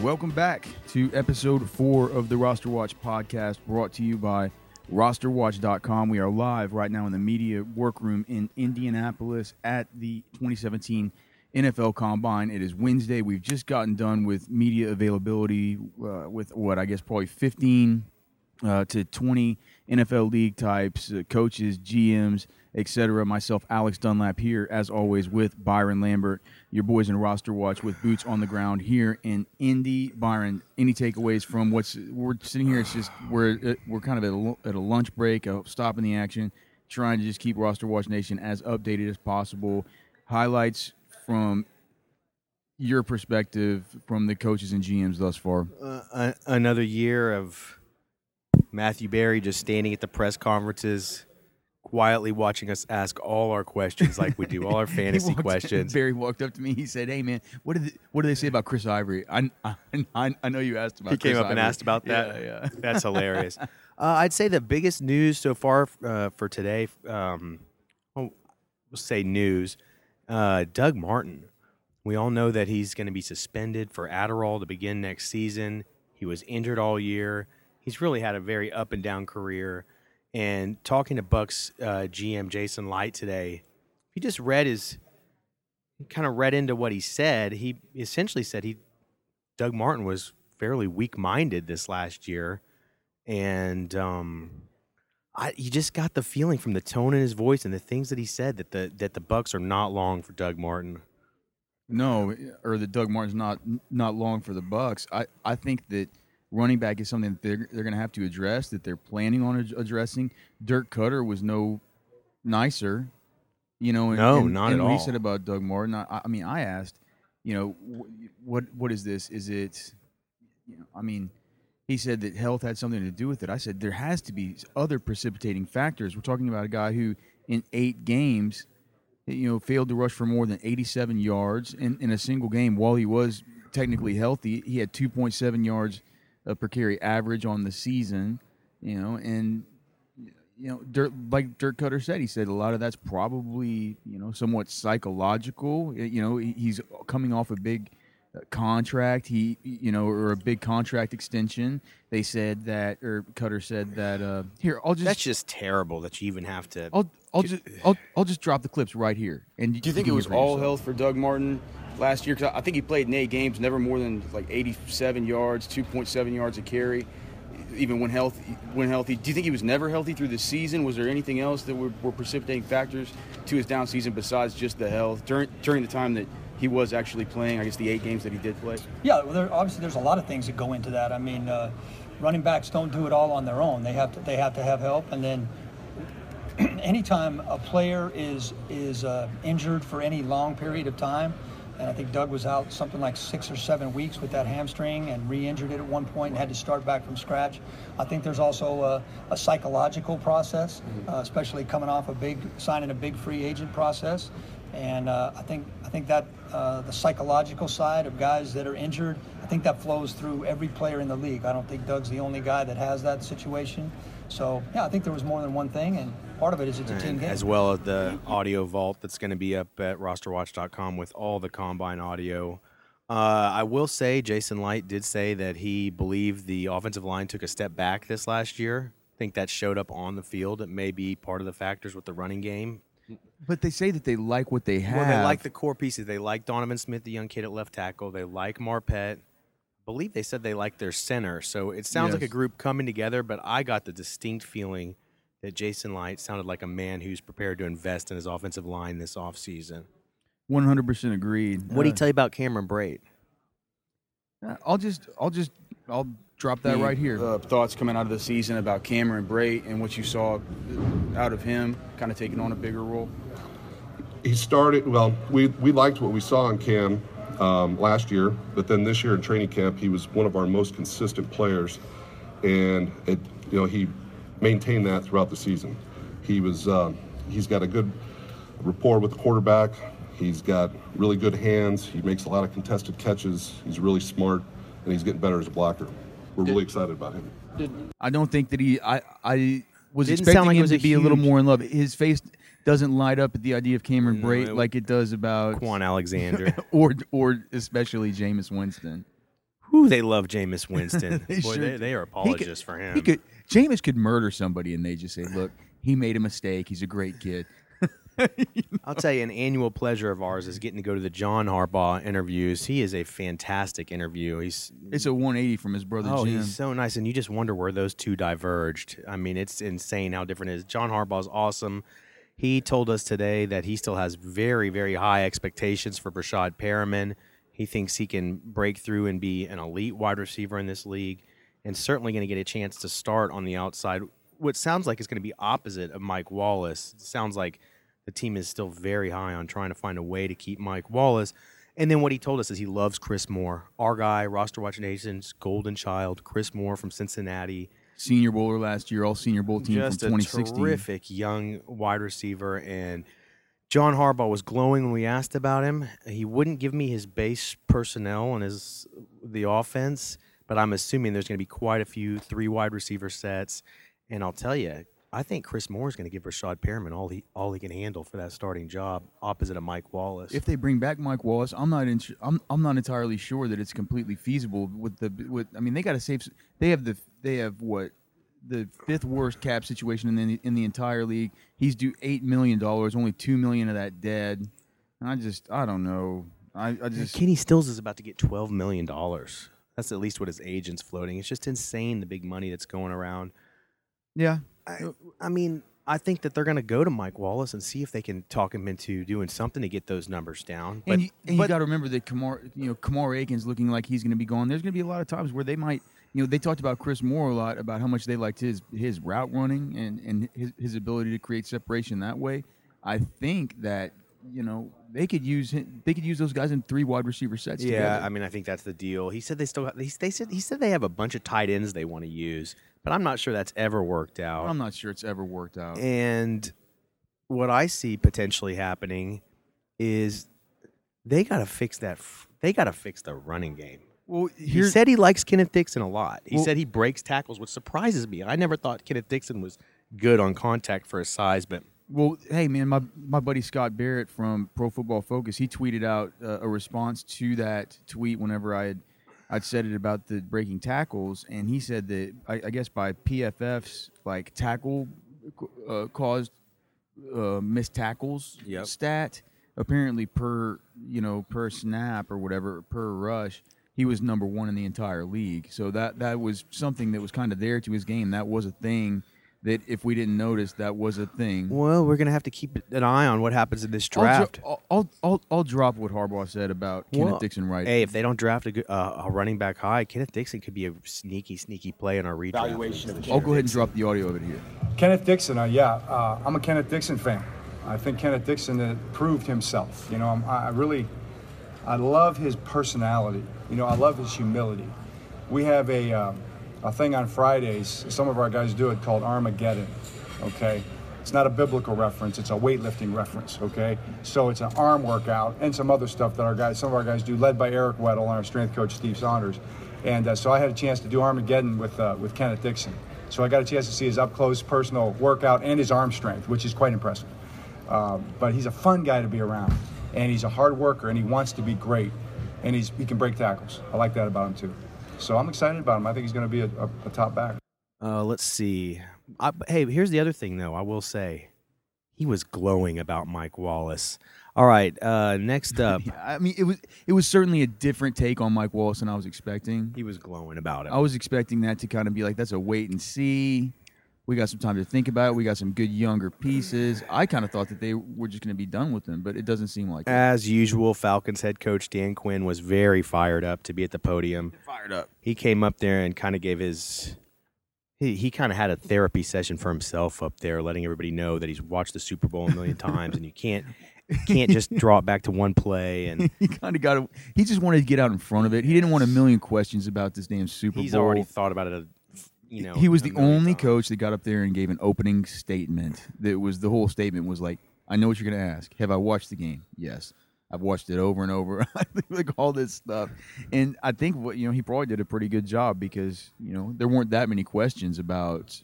Welcome back to episode 4 of the Roster Watch podcast, brought to you by rosterwatch.com. We are live right now in the media workroom in Indianapolis at the 2017 NFL Combine. It is Wednesday. We've just gotten done with media availability with what I guess probably 15 to 20 NFL league types, coaches, GMs, etc. Myself, Alex Dunlap, here as always with Byron Lambert, your boys in Roster Watch with boots on the ground here in Indy. Byron, any takeaways from we're sitting here? It's just we're kind of at a lunch break, a stop in the action, trying to just keep Roster Watch Nation as updated as possible. Highlights from your perspective from the coaches and GMs thus far. Another year of Matthew Berry just standing at the press conferences, quietly watching us ask all our questions like we do, all our fantasy questions. Barry walked up to me. He said, "Hey, man, what did they say about Chris Ivory? I know you asked about Chris Ivory." He came up and asked about that? Yeah. That's hilarious. I'd say the biggest news so far for today, we'll say news, Doug Martin. We all know that he's going to be suspended for Adderall to begin next season. He was injured all year. He's really had a very up-and-down career. And talking to Bucks GM Jason Licht today, he just read into what he said. He essentially said Doug Martin was fairly weak-minded this last year, and you just got the feeling from the tone in his voice and the things that he said that the Bucks are not long for Doug Martin. No, or that Doug Martin's not long for the Bucks. I think that running back is something that they're going to have to address, that they're planning on addressing. Dirk Koetter was no nicer, not at all. And what he said about Doug Martin, I asked, what is this? Is it, he said that health had something to do with it. I said there has to be other precipitating factors. We're talking about a guy who in 8 games, failed to rush for more than 87 yards in a single game while he was technically healthy. He had 2.7 yards per carry average on the season, like Dirk Koetter said, he said a lot of that's probably, somewhat psychological. He's coming off a big contract, or a big contract extension. They said that, or Koetter said that, that's just terrible that you even have to. I'll just drop the clips right here. And do you think it was all health for Doug Martin last year? Because I think he played in 8 games, never more than like 87 yards, 2.7 yards a carry, even when healthy. Do you think he was never healthy through the season? Was there anything else that were precipitating factors to his down season besides just the health during the time that he was actually playing, I guess the 8 games that he did play? Yeah, well, obviously there's a lot of things that go into that. Running backs don't do it all on their own. They have to have help. And then anytime a player is injured for any long period of time, and I think Doug was out something like 6 or 7 weeks with that hamstring and re-injured it at one point and had to start back from scratch. I think there's also a psychological process, especially coming off signing a big free agent process. And I think that the psychological side of guys that are injured, I think that flows through every player in the league. I don't think Doug's the only guy that has that situation. So, yeah, I think there was more than one thing, and part of it is it's a team game. As well as the audio vault that's going to be up at rosterwatch.com with all the Combine audio. I will say Jason Licht did say that he believed the offensive line took a step back this last year. I think that showed up on the field. It may be part of the factors with the running game. But they say that they like what they have. Well, they like the core pieces. They like Donovan Smith, the young kid at left tackle. They like Marpet. I believe they said they like their center, so it sounds like a group coming together, but I got the distinct feeling that Jason Licht sounded like a man who's prepared to invest in his offensive line this offseason. 100% agreed. What did he tell you about Cameron Brate? I'll drop that right here. Thoughts coming out of the season about Cameron Brate and what you saw out of him, kind of taking on a bigger role. He started well. We liked what we saw in Cam last year, but then this year in training camp, he was one of our most consistent players, and he maintained that throughout the season. He was he's got a good rapport with the quarterback. He's got really good hands. He makes a lot of contested catches. He's really smart, and he's getting better as a blocker. We're really excited about him. I don't think that he. I was didn't expecting sound like him it was to be a little more in love. His face doesn't light up at the idea of Cameron Brate like it does about Quan Alexander or especially Jameis Winston. Who they love Jameis Winston. They are apologists for him. Jameis could murder somebody, and they just say, "Look, he made a mistake. He's a great kid." I'll tell you, an annual pleasure of ours is getting to go to the John Harbaugh interviews. He is a fantastic interview. It's a 180 from his brother Jim. He's so nice, and you just wonder where those two diverged. I mean, it's insane how different it is. John Harbaugh's awesome. He told us today that he still has very, very high expectations for Brashad Perriman. He thinks he can break through and be an elite wide receiver in this league, and certainly going to get a chance to start on the outside. What sounds like it's going to be opposite of Mike Wallace. It sounds like the team is still very high on trying to find a way to keep Mike Wallace. And then what he told us is he loves Chris Moore. Our guy, Roster Watch Nation's golden child, Chris Moore from Cincinnati. Senior Bowler last year, all Senior Bowl team from 2016. Just a terrific young wide receiver. And John Harbaugh was glowing when we asked about him. He wouldn't give me his base personnel and the offense, but I'm assuming there's going to be quite a few 3 wide receiver sets. And I'll tell you, I think Chris Moore is going to give Brashad Perriman all he can handle for that starting job, opposite of Mike Wallace. If they bring back Mike Wallace, I'm not entirely sure that it's completely feasible. They got to save. They have the 5th worst cap situation in the entire league. He's due $8 million. Only $2 million of that dead. And I don't know. Kenny Stills is about to get $12 million. That's at least what his agent's floating. It's just insane the big money that's going around. Yeah. I mean, I think that they're going to go to Mike Wallace and see if they can talk him into doing something to get those numbers down. But, and you got to remember that Kamar Aiken's looking like he's going to be gone. There's going to be a lot of times where they might, they talked about Chris Moore a lot about how much they liked his route running and his ability to create separation that way. I think that they could use those guys in 3 wide receiver sets. Yeah, together. I mean, I think that's the deal. He said he said they have a bunch of tight ends they want to use. But I'm not sure that's ever worked out. I'm not sure it's ever worked out. And what I see potentially happening is they got to fix that. They got to fix the running game. Well, he said he likes Kenneth Dixon a lot. He said he breaks tackles, which surprises me. I never thought Kenneth Dixon was good on contact for his size. But well, hey man, my buddy Scott Barrett from Pro Football Focus, he tweeted out a response to that tweet whenever I'd said it about the breaking tackles, and he said that I guess by PFF's like tackle caused missed tackles stat, apparently per snap or whatever per rush, he was number 1 in the entire league. So that was something that was kind of there to his game. That was a thing. That if we didn't notice, that was a thing. Well, we're going to have to keep an eye on what happens in this draft. I'll drop what Harbaugh said about Kenneth Dixon right now. Hey, if they don't draft a running back high, Kenneth Dixon could be a sneaky play in our redraft. I'll go ahead and drop the audio of it here. Kenneth Dixon, I'm a Kenneth Dixon fan. I think Kenneth Dixon proved himself. I love his personality. I love his humility. We have a thing on Fridays, some of our guys do it, called Armageddon, okay? It's not a biblical reference, it's a weightlifting reference, okay? So it's an arm workout and some other stuff that some of our guys do, led by Eric Weddle and our strength coach, Steve Saunders. And so I had a chance to do Armageddon with Kenneth Dixon. So I got a chance to see his up-close personal workout and his arm strength, which is quite impressive. But he's a fun guy to be around, and he's a hard worker, and he wants to be great, and he can break tackles. I like that about him, too. So I'm excited about him. I think he's going to be a top back. Let's see. Here's the other thing, though. I will say he was glowing about Mike Wallace. All right, next up. I mean, it was certainly a different take on Mike Wallace than I was expecting. He was glowing about it. I was expecting that to kind of be like, that's a wait and see. We got some time to think about it. We got some good younger pieces. I kind of thought that they were just going to be done with them, but it doesn't seem like it. As usual, Falcons head coach Dan Quinn was very fired up to be at the podium. Fired up. He came up there and kind of gave his – he kind of had a therapy session for himself up there, letting everybody know that he's watched the Super Bowl a million times and you can't just draw it back to one play. And he kind of got – he just wanted to get out in front of it. He didn't want a million questions about this damn Super Bowl. He's already thought about it a he was the only coach that got up there and gave an opening statement. That was the whole statement was like, I know what you're going to ask. Have I watched the game? Yes. I've watched it over and over. Like all this stuff. And I think what he probably did a pretty good job because, there weren't that many questions about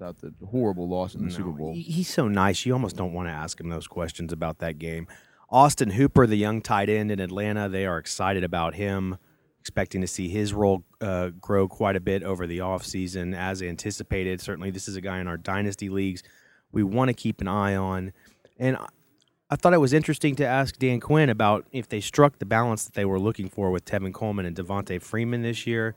the horrible loss in the Super Bowl. He's so nice. You almost don't want to ask him those questions about that game. Austin Hooper, the young tight end in Atlanta, they are excited about him. Expecting to see his role grow quite a bit over the offseason as anticipated. Certainly this is a guy in our dynasty leagues we want to keep an eye on. And I thought it was interesting to ask Dan Quinn about if they struck the balance that they were looking for with Tevin Coleman and Devontae Freeman this year.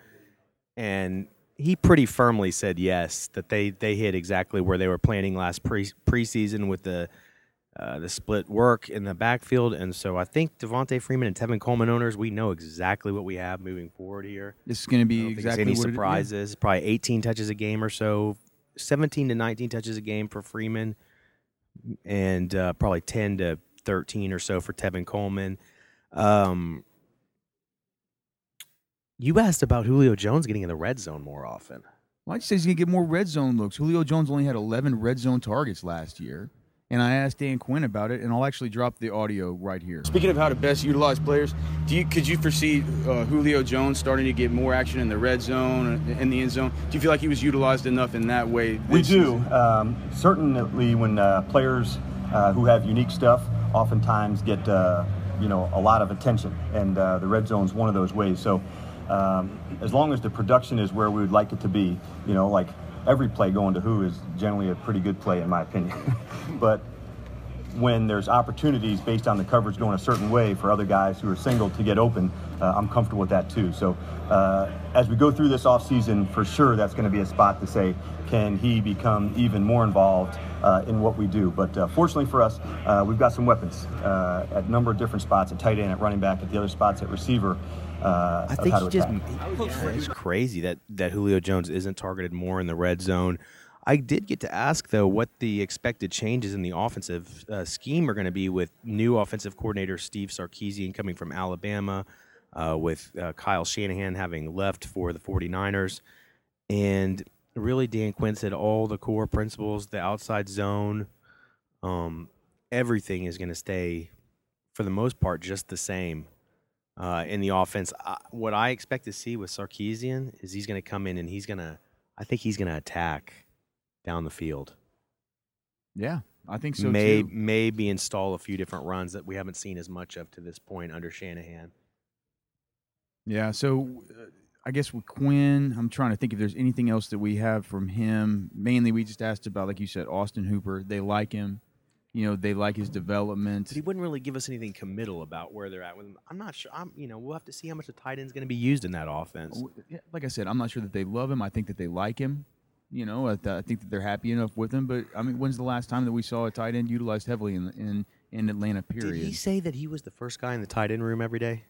And he pretty firmly said yes, that they hit exactly where they were planning last preseason with the split work in the backfield, and so I think Devontae Freeman and Tevin Coleman owners, we know exactly what we have moving forward here. This is going to be exactly any surprises. Probably 18 touches a game or so, 17 to 19 touches a game for Freeman, and probably 10 to 13 or so for Tevin Coleman. You asked about Julio Jones getting in the red zone more often. Well, I just say he's going to get more red zone looks. Julio Jones only had 11 red zone targets last year. And I asked Dan Quinn about it, and I'll actually drop the audio right here. Speaking of how to best utilize players, could you foresee Julio Jones starting to get more action in the red zone, in the end zone? Do you feel like he was utilized enough in that way? We do. Certainly when players who have unique stuff oftentimes get, a lot of attention, and the red zone's one of those ways. So as long as the production is where we would like it to be, like every play going to who is generally a pretty good play in my opinion. But when there's opportunities based on the coverage going a certain way for other guys who are single to get open, I'm comfortable with that too. So as we go through this offseason, for sure that's going to be a spot to say, can he become even more involved in what we do? But fortunately for us, we've got some weapons at a number of different spots, at tight end, at running back, at the other spots, at receiver. I think it's crazy that Julio Jones isn't targeted more in the red zone. I did get to ask, though, what the expected changes in the offensive scheme are going to be with new offensive coordinator Steve Sarkisian coming from Alabama, with Kyle Shanahan having left for the 49ers. And really, Dan Quinn said all the core principles, the outside zone, everything is going to stay, for the most part, just the same in the offense. What I expect to see with Sarkisian is he's going to come in and he's going to attack down the field. Yeah, I think so too. Maybe install a few different runs that we haven't seen as much of to this point under Shanahan. Yeah, so I guess with Quinn, I'm trying to think if there's anything else that we have from him. Mainly we just asked about, like you said, Austin Hooper. They like him. They like his development. But he wouldn't really give us anything committal about where they're at with him. I'm not sure. We'll have to see how much the tight end's going to be used in that offense. Like I said, I'm not sure that they love him. I think that they like him. I think that they're happy enough with him. But, when's the last time that we saw a tight end utilized heavily in Atlanta, period? Did he say that he was the first guy in the tight end room every day,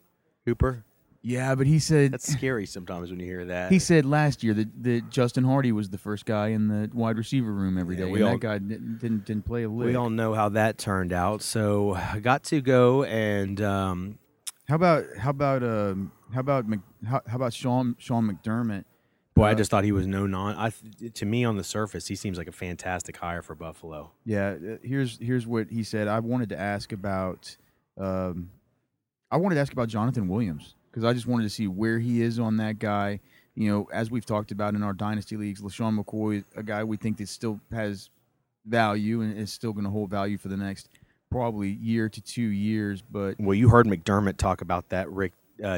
Hooper? Yeah, but he said... That's scary sometimes when you hear that. He said last year that Justin Hardy was the first guy in the wide receiver room every day. That guy didn't play a lick. We all know how that turned out. So I got to go and... How about Sean McDermott? Boy, I just thought he was to me, on the surface, he seems like a fantastic hire for Buffalo. Yeah, here's what he said. I wanted to ask about Jonathan Williams because I just wanted to see where he is on that guy. As we've talked about in our dynasty leagues, LeSean McCoy, a guy we think that still has value and is still going to hold value for the next probably year to 2 years. But well, you heard McDermott talk about that Rick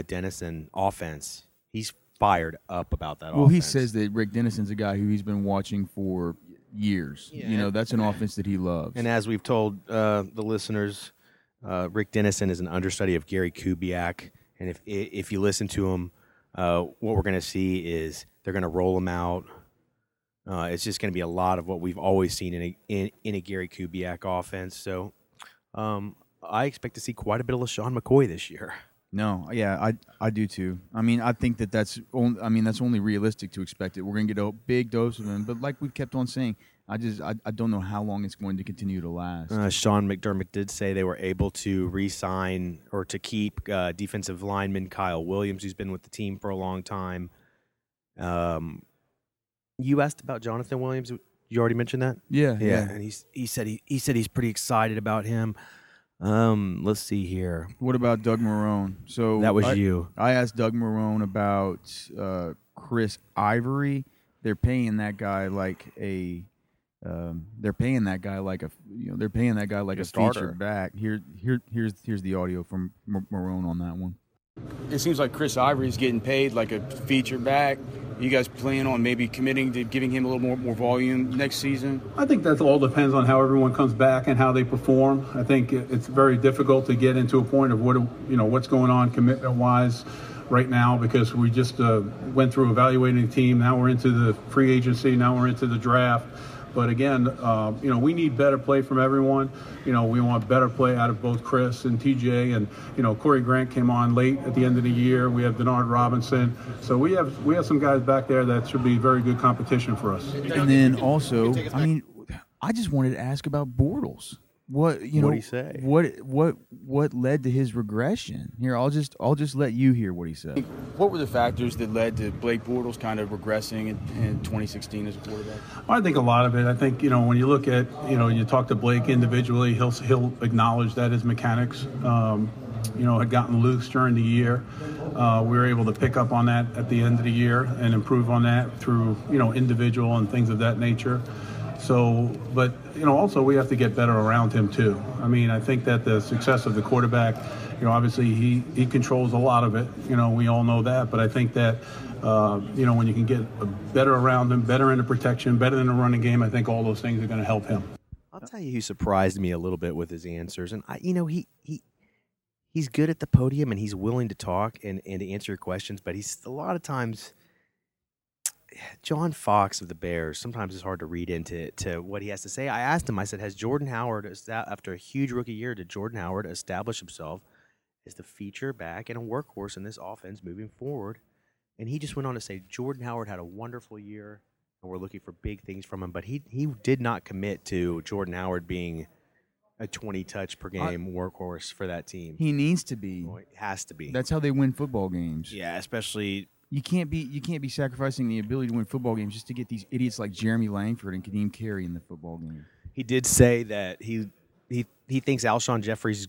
Dennison offense. He's fired up about that offense. Well, he says that Rick Dennison's a guy who he's been watching for years. Yeah. That's an offense that he loves. And as we've told the listeners, Rick Dennison is an understudy of Gary Kubiak. And if you listen to him, what we're going to see is they're going to roll him out. It's just going to be a lot of what we've always seen in a Gary Kubiak offense. So I expect to see quite a bit of LeSean McCoy this year. No, yeah, I do too. I mean, I think that's only realistic to expect it. We're going to get a big dose of him, but like we've kept on saying, I don't know how long it's going to continue to last. Sean McDermott did say they were able to re-sign or to keep defensive lineman Kyle Williams, who's been with the team for a long time. You asked about Jonathan Williams. You already mentioned that? Yeah. And he said he's pretty excited about him. Let's see here. What about Doug Marrone? So that was you. I asked Doug Marrone about Chris Ivory. They're paying that guy like a starter back. Here's the audio from Marrone on that one. It seems like Chris Ivory is getting paid like a feature back. You guys plan on maybe committing to giving him a little more volume next season? I think that all depends on how everyone comes back and how they perform. I think it's very difficult to get into a point of what's going on commitment-wise right now, because we just went through evaluating the team. Now we're into the free agency. Now we're into the draft. But again, we need better play from everyone. We want better play out of both Chris and TJ. And, Corey Grant came on late at the end of the year. We have Denard Robinson. So we have some guys back there that should be very good competition for us. And then also, I mean, I just wanted to ask about Bortles. What'd he say? What led to his regression? Here, I'll just let you hear what he said. What were the factors that led to Blake Bortles kind of regressing in 2016 as a quarterback? Well, I think a lot of it. I think when you look at you talk to Blake individually, he'll acknowledge that his mechanics had gotten loose during the year. We were able to pick up on that at the end of the year and improve on that through individual and things of that nature. So, but, also we have to get better around him, too. I mean, I think that the success of the quarterback, obviously he controls a lot of it. We all know that. But I think that, when you can get better around him, better in the protection, better in the running game, I think all those things are going to help him. I'll tell you, he surprised me a little bit with his answers. And, he's good at the podium and he's willing to talk and to answer your questions. But he's a lot of times... John Fox of the Bears, sometimes it's hard to read into what he has to say. I asked him, I said, has Jordan Howard, after a huge rookie year, did Jordan Howard establish himself as the feature back and a workhorse in this offense moving forward? And he just went on to say, Jordan Howard had a wonderful year, and we're looking for big things from him. But he did not commit to Jordan Howard being a 20-touch-per-game workhorse for that team. He needs to be. Well, it has to be. That's how they win football games. Yeah, especially... You can't be sacrificing the ability to win football games just to get these idiots like Jeremy Langford and Kadeem Carey in the football game. He did say that he thinks Alshon Jeffrey's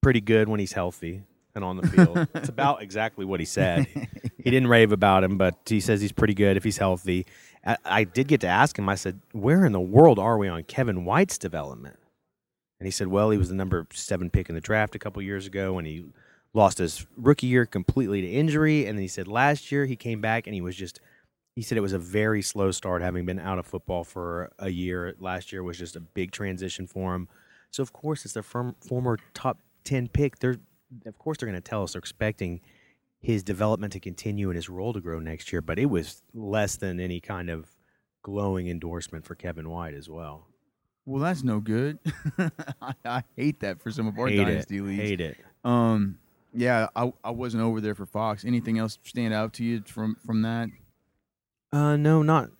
pretty good when he's healthy and on the field. It's about exactly what he said. He didn't rave about him, but he says he's pretty good if he's healthy. I did get to ask him, I said, where in the world are we on Kevin White's development? And he said, well, he was the number 7 pick in the draft a couple years ago, and he lost his rookie year completely to injury, and then he said last year he came back and he said it was a very slow start, having been out of football for a year. Last year was just a big transition for him. So, of course, it's their former top 10 pick. They're going to tell us they're expecting his development to continue and his role to grow next year, but it was less than any kind of glowing endorsement for Kevin White as well. Well, that's no good. I hate that for some of our dynasty leagues. Hate it. Yeah, I wasn't over there for Fox. Anything else stand out to you from that? No, not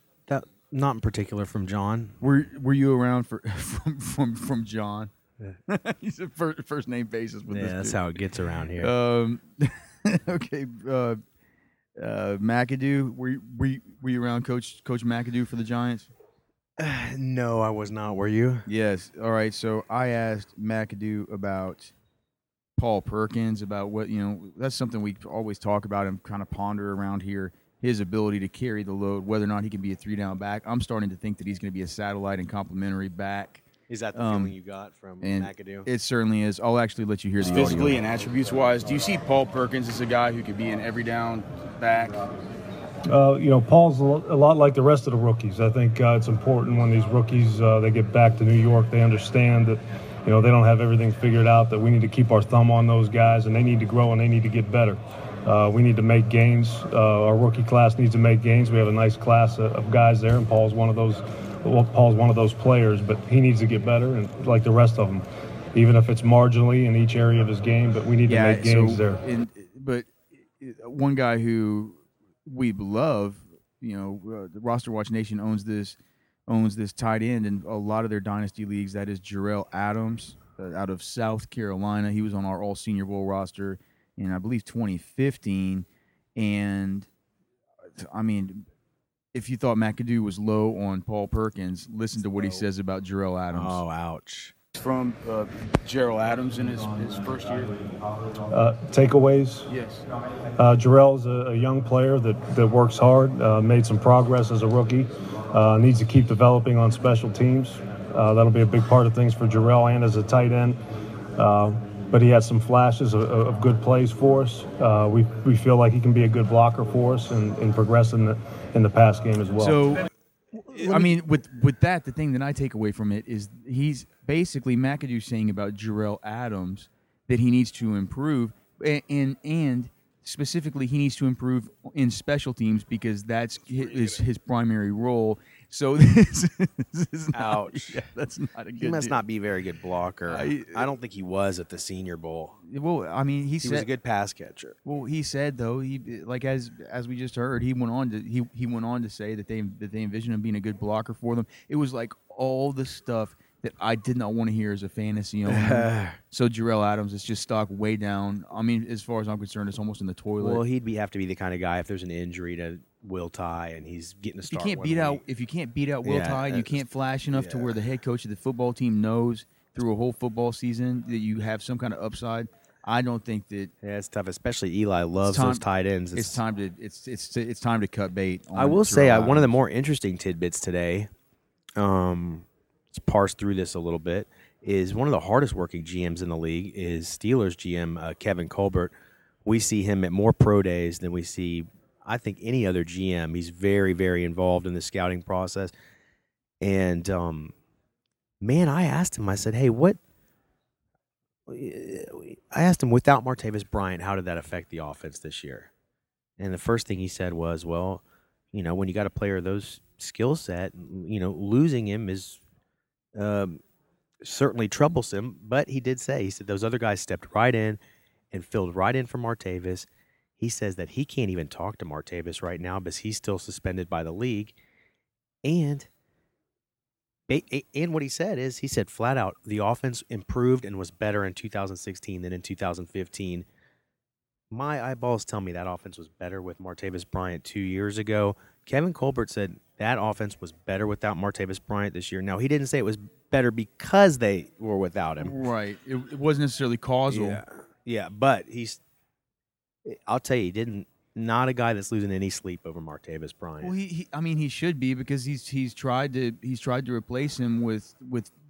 in particular from John. Were you around from John? Yeah. He's a first name basis with this. Yeah, that's dude. How it gets around here. Okay, McAdoo. Were you around Coach McAdoo for the Giants? No, I was not. Were you? Yes. All right. So I asked McAdoo about Paul Perkins, about what, that's something we always talk about and kind of ponder around here, his ability to carry the load, whether or not he can be a 3-down back. I'm starting to think that he's going to be a satellite and complimentary back. Is that the feeling you got from McAdoo? It certainly is. I'll actually let you hear the physically audio. And attributes-wise, do you see Paul Perkins as a guy who could be an every-down back? Paul's a lot like the rest of the rookies. I think it's important when these rookies, they get back to New York, they understand that they don't have everything figured out, that we need to keep our thumb on those guys, and they need to grow and they need to get better. We need to make gains. Our rookie class needs to make gains. We have a nice class of guys there, and Paul's one of those. Well, Paul's one of those players, but he needs to get better, and like the rest of them, even if it's marginally in each area of his game. But we need to make gains there. But one guy who we love, you know, the Roster Watch Nation owns this tight end in a lot of their dynasty leagues. That is Jerell Adams out of South Carolina. He was on our All Senior Bowl roster in, I believe, 2015, and I mean, if you thought McAdoo was low on Paul Perkins, listen to what he says about Jerell Adams. Oh, ouch. From Jerell Adams in his first year? Takeaways? Yes. Jerell's a young player that works hard, made some progress as a rookie, needs to keep developing on special teams. That'll be a big part of things for Jerell and as a tight end. But he has some flashes of good plays for us. We feel like he can be a good blocker for us and progress in the pass game as well. So, I mean, with that, the thing that I take away from it is he's basically McAdoo saying about Jerell Adams that he needs to improve, and specifically he needs to improve in special teams because that's his primary role. So this is ouch. That's not a good. He must not be a very good blocker. I don't think he was at the Senior Bowl. Well, I mean, he was a good pass catcher. Well, he said though, as we just heard, he went on to say that they envisioned him being a good blocker for them. It was like all the stuff that I did not want to hear as a fantasy owner. So Jerell Adams is just stock way down. I mean, as far as I'm concerned, it's almost in the toilet. Well, he'd have to be the kind of guy if there's an injury to Will Tye and he's getting a start. If you can't beat out Will Tye, you can't flash enough to where the head coach of the football team knows through a whole football season that you have some kind of upside. I don't think that. Yeah, it's tough, especially Eli loves those tight ends. It's time to cut bait. I will say one of the more interesting tidbits today. Let's parse through this a little bit. Is one of the hardest working GMs in the league is Steelers GM Kevin Colbert. We see him at more pro days than we see, I think, any other GM. He's very, very involved in the scouting process. And, I asked him, I said, hey, without Martavis Bryant, how did that affect the offense this year? And the first thing he said was, well, you know, when you got a player of those skill set, you know, losing him is certainly troublesome. But he said those other guys stepped right in and filled right in for Martavis. He says that he can't even talk to Martavis right now because he's still suspended by the league. And what he said is, he said flat out, the offense improved and was better in 2016 than in 2015. My eyeballs tell me that offense was better with Martavis Bryant 2 years ago. Kevin Colbert said that offense was better without Martavis Bryant this year. Now, he didn't say it was better because they were without him. Right. It wasn't necessarily causal. Yeah, but he's... I'll tell you, not a guy that's losing any sleep over Martavis Bryant. Well, he should be because he's tried to replace him with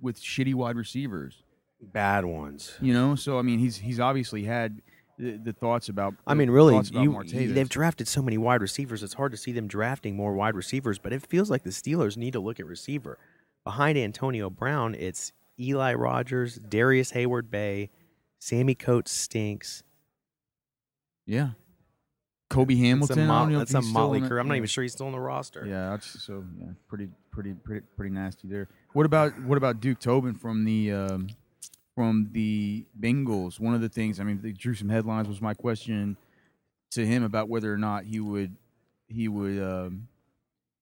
shitty wide receivers, bad ones. You know, so I mean, he's obviously had the thoughts about. I mean, really, they've drafted so many wide receivers. It's hard to see them drafting more wide receivers, but it feels like the Steelers need to look at receiver. Behind Antonio Brown, it's Eli Rogers, Darius Hayward-Bay, Sammy Coates stinks. Yeah, Kobe Hamilton. That's a motley crew. I'm not even sure he's still on the roster. Yeah, pretty nasty there. What about Duke Tobin from the Bengals? One of the things, I mean, they drew some headlines. Was my question to him about whether or not he would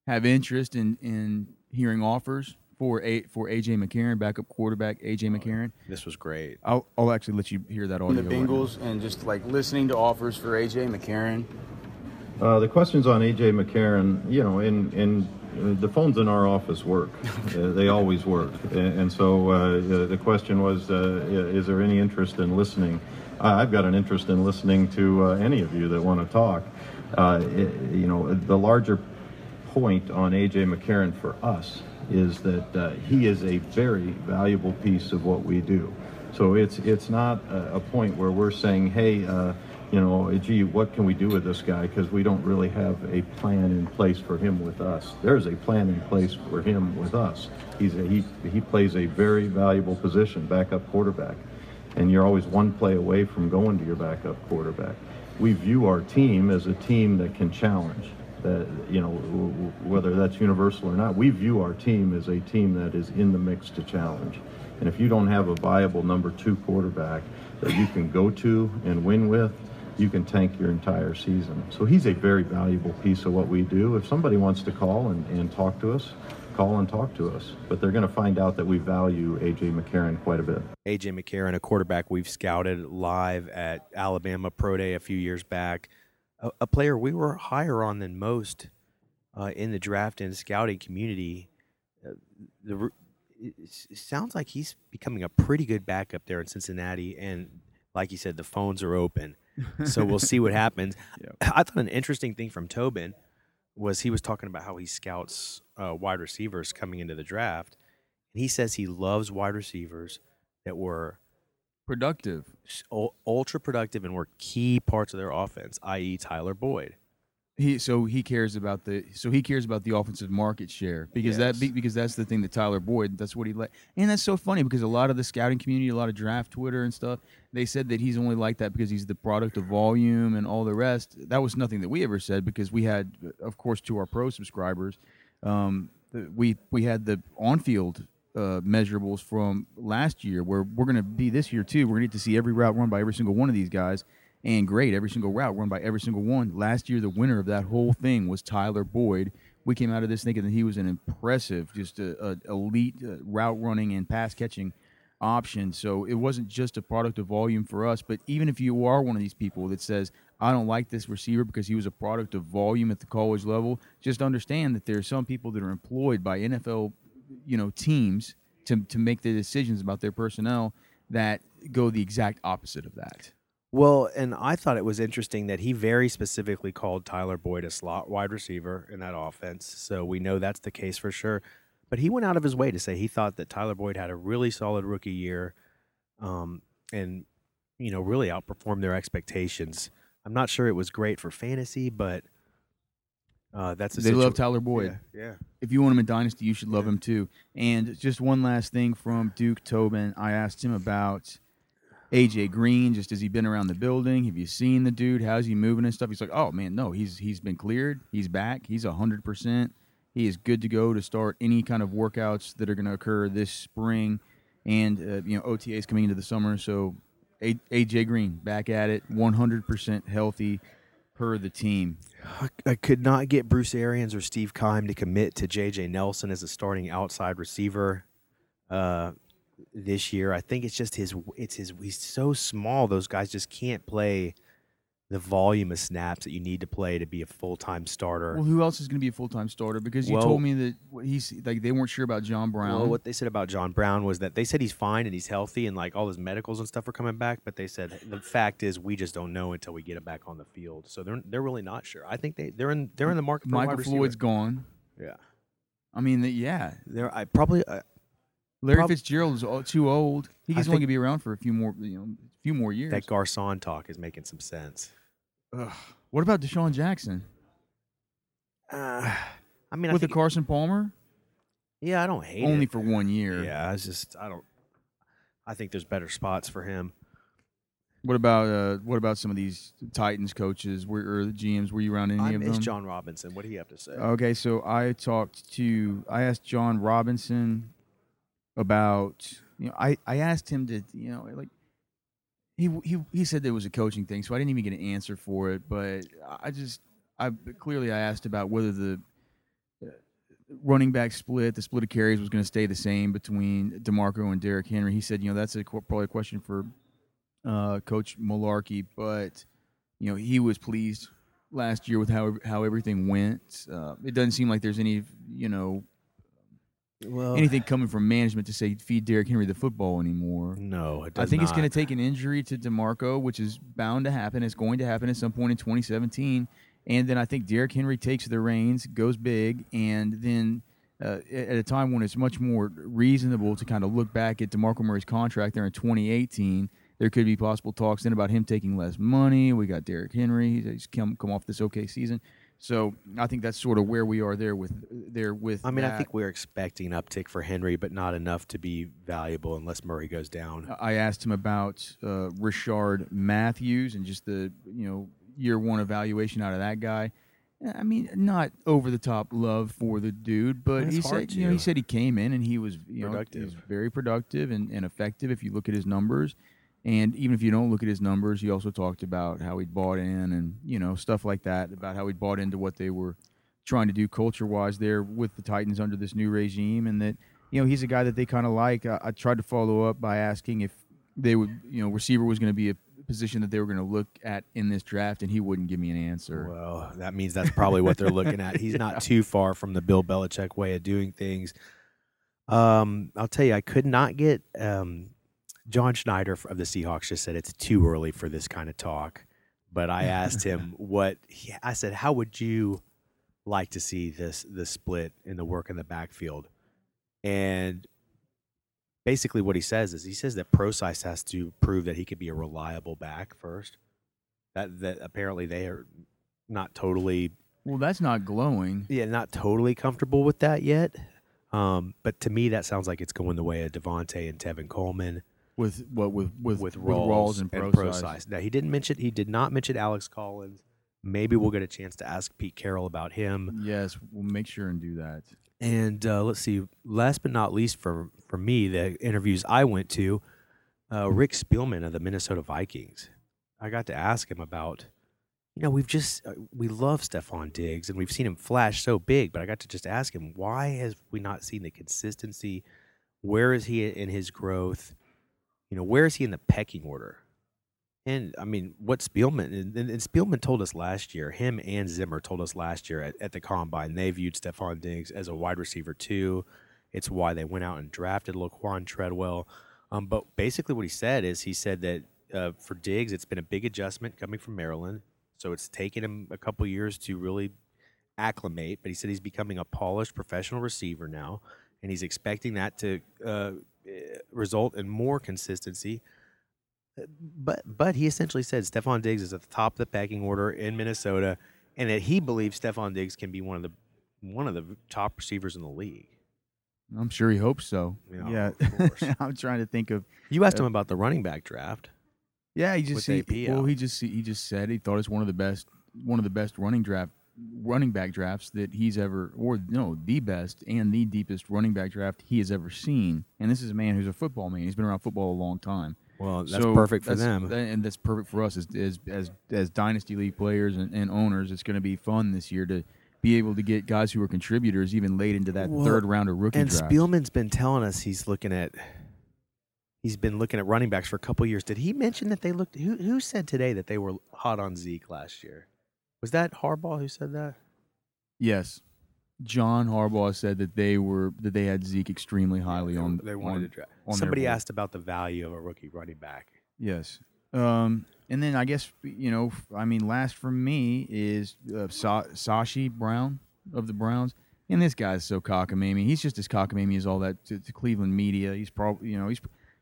have interest in hearing offers for AJ McCarron, backup quarterback AJ McCarron. This was great. I'll actually let you hear that audio. The Bengals right, and just like listening to offers for AJ McCarron. The questions on AJ McCarron, you know, in the phones in our office work. They always work. And so the question was, is there any interest in listening? I've got an interest in listening to any of you that want to talk. You know, the larger point on AJ McCarron for us is that he is a very valuable piece of what we do. So it's not a point where we're saying, hey, you know, gee, what can we do with this guy? Because we don't really have a plan in place for him with us. There's a plan in place for him with us. He plays a very valuable position, backup quarterback. And you're always one play away from going to your backup quarterback. we view our team as a team that can challenge. That, you know, whether that's universal or not, we view our team as a team that is in the mix to challenge. And if you don't have a viable number two quarterback that you can go to and win with, you can tank your entire season. So he's a very valuable piece of what we do. If somebody wants to call and talk to us, call and talk to us. But they're going to find out that we value AJ McCarron quite a bit. AJ McCarron, a quarterback we've scouted live at Alabama Pro Day a few years back, a player we were higher on than most in the draft and scouting community. It sounds like he's becoming a pretty good backup there in Cincinnati. And like you said, the phones are open. So we'll see what happens. Yep. I thought an interesting thing from Tobin was he was talking about how he scouts wide receivers coming into the draft. And he says he loves wide receivers that were productive, ultra productive, and were key parts of their offense, i.e. Tyler Boyd. He cares about the offensive market share because because that's the thing that Tyler Boyd, that's what he liked. And that's so funny because a lot of the scouting community, a lot of draft Twitter and stuff, they said that he's only like that because he's the product of volume and all the rest. That was nothing that we ever said because we had, of course, to our pro subscribers, we had the on-field measurables from last year where we're going to be this year too. We're going to get to see every route run by every single one of these guys. And great, every single route run by every single one. Last year, the winner of that whole thing was Tyler Boyd. We came out of this thinking that he was an impressive, just an elite route running and pass catching option. So it wasn't just a product of volume for us. But even if you are one of these people that says, I don't like this receiver because he was a product of volume at the college level, just understand that there are some people that are employed by NFL, teams to make the decisions about their personnel that go the exact opposite of that. Well, and I thought it was interesting that he very specifically called Tyler Boyd a slot wide receiver in that offense, so we know that's the case for sure. But he went out of his way to say he thought that Tyler Boyd had a really solid rookie year and, really outperformed their expectations. I'm not sure it was great for fantasy, but that's a situation. They love Tyler Boyd. Yeah. If you want him in Dynasty, you should love him too. And just one last thing from Duke Tobin. I asked him about AJ Green, just has he been around the building? Have you seen the dude? How's he moving and stuff? He's like, oh, man, no, he's been cleared. He's back. He's 100%. He is good to go to start any kind of workouts that are going to occur this spring. And, OTA is coming into the summer. So AJ Green, back at it, 100% healthy per the team. I could not get Bruce Arians or Steve Keim to commit to J.J. Nelson as a starting outside receiver. This year, I think it's just his. He's so small; those guys just can't play the volume of snaps that you need to play to be a full-time starter. Well, who else is going to be a full-time starter? Because you told me that he's like they weren't sure about John Brown. Well, what they said about John Brown was that they said he's fine and he's healthy and like all his medicals and stuff are coming back. But they said the fact is we just don't know until we get him back on the field. So they're really not sure. I think they're in the market for Michael Floyd's gone. Yeah, I mean Larry Fitzgerald's too old. He's only going to be around for a few more years. That Garcon talk is making some sense. Ugh. What about Deshaun Jackson? I think Carson Palmer? Yeah, I don't hate it. Only for 1 year. Yeah, it's just I think there's better spots for him. What about some of these Titans coaches or the GMs? Were you around any of them? It's John Robinson. What do you have to say? Okay, so I asked John Robinson about, I asked him to, he said there was a coaching thing, so I didn't even get an answer for it. But I asked about whether the running back split, the split of carries was going to stay the same between DeMarco and Derrick Henry. He said, that's probably a question for Coach Mularkey, but, he was pleased last year with how everything went. It doesn't seem like there's any, anything coming from management to say feed Derrick Henry the football anymore. No, it does not. I think it's going to take an injury to DeMarco, which is bound to happen. It's going to happen at some point in 2017. And then I think Derrick Henry takes the reins, goes big, and then at a time when it's much more reasonable to kind of look back at DeMarco Murray's contract there in 2018, there could be possible talks then about him taking less money. We got Derrick Henry. He's come off this okay season. So I think that's sort of where we are there with. I mean, that. I think we're expecting an uptick for Henry, but not enough to be valuable unless Murray goes down. I asked him about Rishard Matthews and just the year one evaluation out of that guy. I mean, not over the top love for the dude, but he said, you know, he said he came in and he was, you know, he was very productive and effective if you look at his numbers. And even if you don't look at his numbers, he also talked about how he'd bought in and, you know, stuff like that, about how he'd bought into what they were trying to do culture-wise there with the Titans under this new regime, and that, you know, he's a guy that they kind of like. I tried to follow up by asking if they would, you know, receiver was going to be a position that they were going to look at in this draft, and he wouldn't give me an answer. Well, that means that's probably what they're looking at. He's not too far from the Bill Belichick way of doing things. I'll tell you, I could not get John Schneider of the Seahawks just said it's too early for this kind of talk, but I asked him I said, how would you like to see this split in the work in the backfield? And basically what he says is, he says that Procise has to prove that he could be a reliable back first. That apparently they are not totally... Well, that's not glowing. Yeah, not totally comfortable with that yet. But to me, that sounds like it's going the way of Devontae and Tevin Coleman. With Rawls and Procise. Now, he did not mention Alex Collins. Maybe we'll get a chance to ask Pete Carroll about him. Yes, we'll make sure and do that. And let's see, last but not least for me, the interviews I went to, Rick Spielman of the Minnesota Vikings. I got to ask him about, you know, we love Stephon Diggs, and we've seen him flash so big, but I got to just ask him, why has we not seen the consistency? Where is he in his growth? You know, where is he in the pecking order? And, I mean, what Spielman, and Spielman told us last year, him and Zimmer told us last year at the Combine, they viewed Stephon Diggs as a wide receiver too. It's why they went out and drafted Laquan Treadwell. But basically what he said is, he said that for Diggs, it's been a big adjustment coming from Maryland. So it's taken him a couple years to really acclimate. But he said he's becoming a polished professional receiver now, and he's expecting that to result in more consistency. But he essentially said Stephon Diggs is at the top of the pecking order in Minnesota, and that he believes Stephon Diggs can be one of the top receivers in the league. I'm sure he hopes so. You know, yeah, of course. I'm trying to think of. You asked him about the running back draft. Yeah, he just said he thought it's one of the best running back drafts that he's ever, the best and the deepest running back draft he has ever seen. And this is a man who's a football man. He's been around football a long time. Well, that's perfect for them. And that's perfect for us as Dynasty League players and owners. It's going to be fun this year to be able to get guys who are contributors even late into that third round of rookie draft. And Spielman's been telling us he's been looking at running backs for a couple of years. Did he mention that they looked – who said today that they were hot on Zeke last year? Was that Harbaugh who said that? Yes. John Harbaugh said that they had Zeke extremely highly on. They wanted to draft. Somebody asked about the value of a rookie running back. Yes, and then I guess last for me is Sashi Brown of the Browns, and this guy's so cockamamie. He's just as cockamamie as all that to Cleveland media. He's probably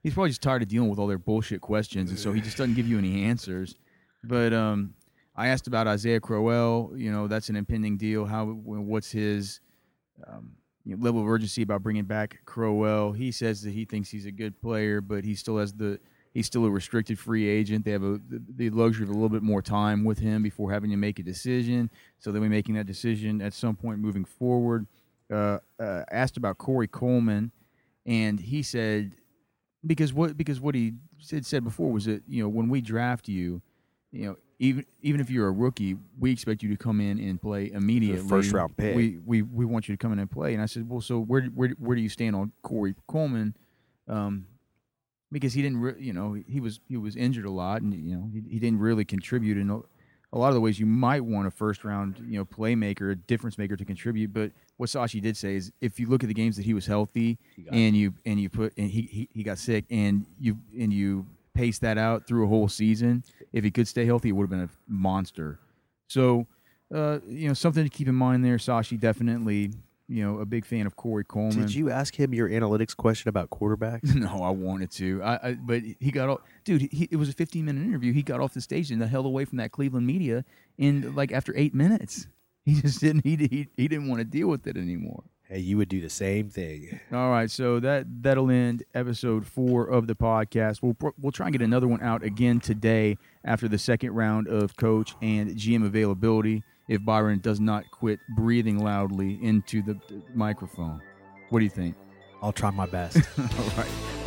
he's probably just tired of dealing with all their bullshit questions, and so he just doesn't give you any answers. But I asked about Isaiah Crowell. You know, that's an impending deal. What's his level of urgency about bringing back Crowell? He says that he thinks he's a good player, but he's still a restricted free agent. They have the luxury of a little bit more time with him before having to make a decision. So they'll be making that decision at some point moving forward. Asked about Corey Coleman, and he said because what he said before was that, you know, when we draft you, you know, even if you're a rookie, we expect you to come in and play immediately. First round pick. We want you to come in and play. And I said, well, so where do you stand on Corey Coleman? Because he didn't, he was injured a lot, and he didn't really contribute in a lot of the ways you might want a first round playmaker, a difference maker to contribute. But what Sashi did say is, if you look at the games that he was healthy, he got sick, and you pace that out through a whole season. If he could stay healthy, it would have been a monster. So, something to keep in mind there. Sashi, definitely, a big fan of Corey Coleman. Did you ask him your analytics question about quarterbacks? No, I wanted to. But he got off. Dude, it was a 15-minute interview. He got off the stage and the hell away from that Cleveland media after 8 minutes. He just didn't want to deal with it anymore. Hey, you would do the same thing. All right, so that'll end episode 4 of the podcast. We'll try and get another one out again today after the second round of coach and GM availability if Byron does not quit breathing loudly into the microphone. What do you think? I'll try my best. All right.